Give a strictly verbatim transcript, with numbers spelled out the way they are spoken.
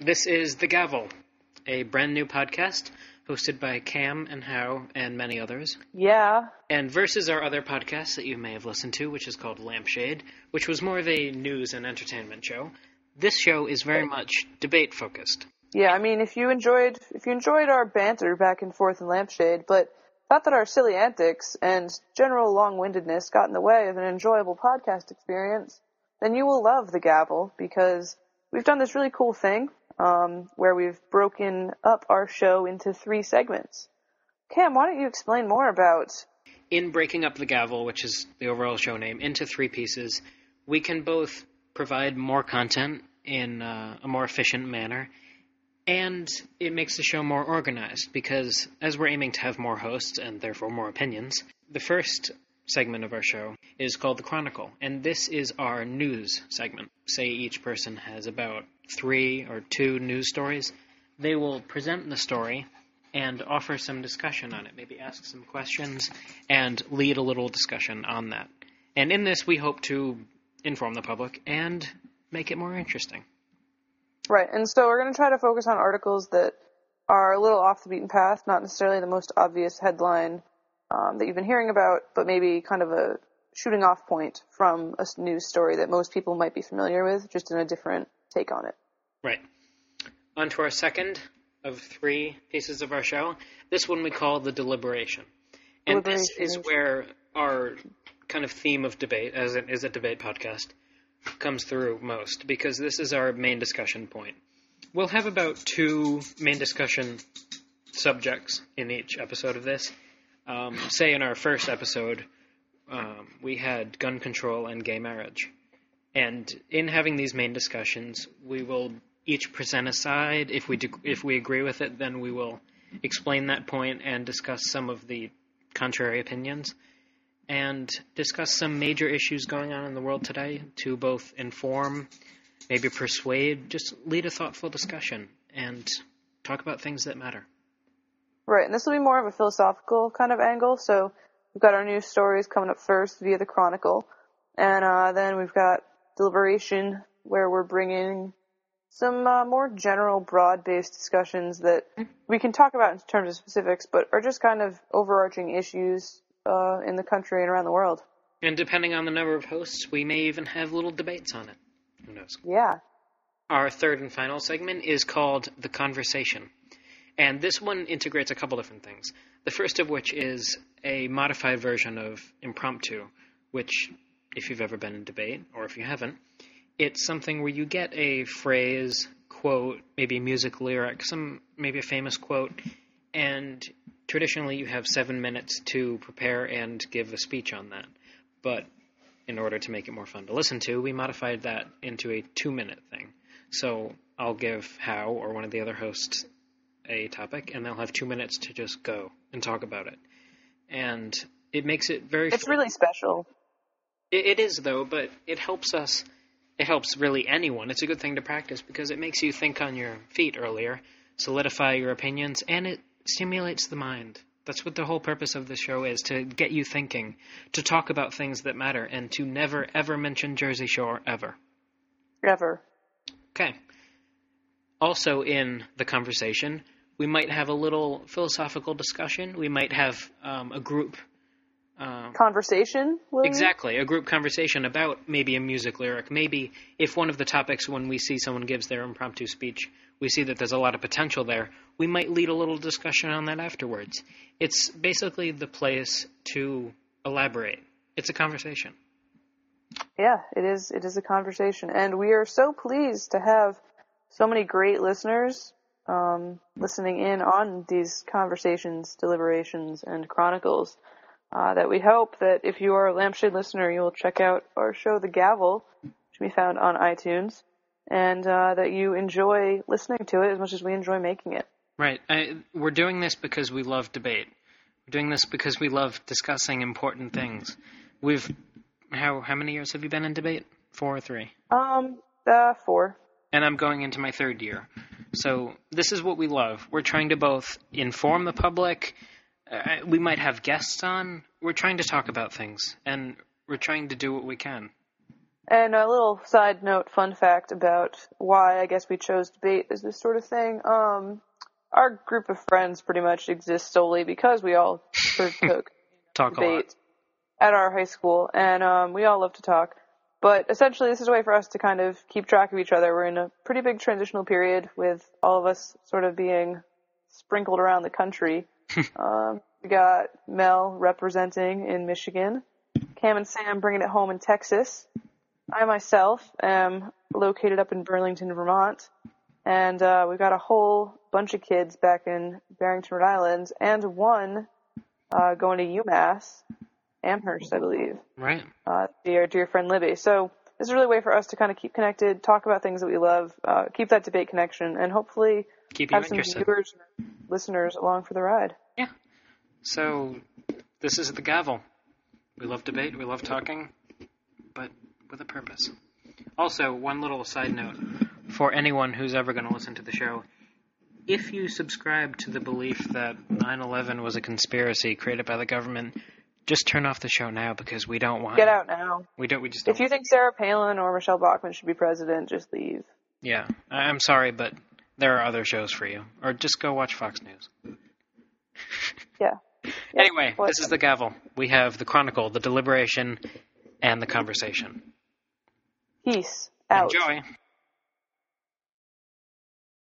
This is The Gavel, a brand new podcast hosted by Cam and Howe and many others. Yeah. And versus our other podcast that you may have listened to, which is called Lampshade, which was more of a news and entertainment show, this show is very much debate focused. Yeah, I mean, if you enjoyed if you enjoyed our banter back and forth in Lampshade, but thought that our silly antics and general long-windedness got in the way of an enjoyable podcast experience, then you will love The Gavel, because we've done this really cool thing Um, where we've broken up our show into three segments. Cam, why don't you explain more about... In breaking up The Gavel, which is the overall show name, into three pieces, we can both provide more content in uh, a more efficient manner, and it makes the show more organized, because as we're aiming to have more hosts, and therefore more opinions, the first segment of our show is called The Chronicle, and this is our news segment. Say each person has about three or two news stories. They will present the story and offer some discussion on it, maybe ask some questions and lead a little discussion on that. And in this, we hope to inform the public and make it more interesting. Right, and so we're going to try to focus on articles that are a little off the beaten path, not necessarily the most obvious headline um, that you've been hearing about, but maybe kind of a shooting off point from a news story that most people might be familiar with, just in a different take on it. Right. On to our second of three pieces of our show. This one we call The Deliberation. And Deliberation. This is where our kind of theme of debate, as it is a debate podcast, comes through most, because this is our main discussion point. We'll have about two main discussion subjects in each episode of this. Um, say in our first episode, um, we had gun control and gay marriage. And in having these main discussions, we will each present a side. If we do, if we agree with it, then we will explain that point and discuss some of the contrary opinions and discuss some major issues going on in the world today to both inform, maybe persuade, just lead a thoughtful discussion and talk about things that matter. Right, and this will be more of a philosophical kind of angle. So we've got our news stories coming up first via The Chronicle, and uh, then we've got Deliberation, where we're bringing some uh, more general, broad-based discussions that we can talk about in terms of specifics, but are just kind of overarching issues uh, in the country and around the world. And depending on the number of hosts, we may even have little debates on it. Who knows? Yeah. Our third and final segment is called The Conversation. And this one integrates a couple different things. The first of which is a modified version of Impromptu, which, if you've ever been in debate, or if you haven't, it's something where you get a phrase, quote, maybe music lyric, some maybe a famous quote, and traditionally you have seven minutes to prepare and give a speech on that. But in order to make it more fun to listen to, we modified that into a two-minute thing. So I'll give Howe or one of the other hosts a topic, and they'll have two minutes to just go and talk about it. And it makes it very... It's fun. Really special. It is, though, but it helps us, it helps really anyone. It's a good thing to practice because it makes you think on your feet earlier, solidify your opinions, and it stimulates the mind. That's what the whole purpose of this show is, to get you thinking, to talk about things that matter, and to never, ever mention Jersey Shore, ever. Ever. Okay. Also in The Conversation, we might have a little philosophical discussion. We might have um, a group Uh, conversation? William? Exactly, a group conversation about maybe a music lyric. Maybe if one of the topics, when we see someone gives their impromptu speech, we see that there's a lot of potential there, we might lead a little discussion on that afterwards. It's basically the place to elaborate. It's a conversation. Yeah, it is. It is a conversation. And we are so pleased to have so many great listeners um, listening in on these conversations, deliberations, and chronicles. Uh, that we hope that if you are a Lampshade listener, you will check out our show, The Gavel, which can be found on iTunes, and uh, that you enjoy listening to it as much as we enjoy making it. Right. I, we're doing this because we love debate. We're doing this because we love discussing important things. We've how how many years have you been in debate? Four or three? Um, uh, four. And I'm going into my third year. So this is what we love. We're trying to both inform the public. Uh, we might have guests on. We're trying to talk about things, and we're trying to do what we can. And a little side note, fun fact about why I guess we chose debate is this sort of thing. Um, our group of friends pretty much exists solely because we all took talk debate at our high school, and um, we all love to talk. But essentially, this is a way for us to kind of keep track of each other. We're in a pretty big transitional period with all of us sort of being sprinkled around the country. um, we got Mel representing in Michigan, Cam and Sam bringing it home in Texas. I myself am located up in Burlington, Vermont, and uh, we've got a whole bunch of kids back in Barrington, Rhode Island, and one uh, going to UMass, Amherst, I believe. Right. Uh, dear, dear friend Libby. So this is really a way for us to kind of keep connected, talk about things that we love, uh, keep that debate connection, and hopefully keep have some interested. viewers and listeners along for the ride. Yeah. So this is The Gavel. We love debate. We love talking. But with a purpose. Also, one little side note for anyone who's ever going to listen to the show. If you subscribe to the belief that nine eleven was a conspiracy created by the government, just turn off the show now because we don't want Get out now. We don't we just don't. If you think Sarah Palin or Michelle Bachmann should be president, just leave. Yeah. I'm sorry, but there are other shows for you. Or just go watch Fox News. yeah. yeah. Anyway, well, this is The Gavel. We have The Chronicle, The Deliberation, and The Conversation. Peace out. Enjoy.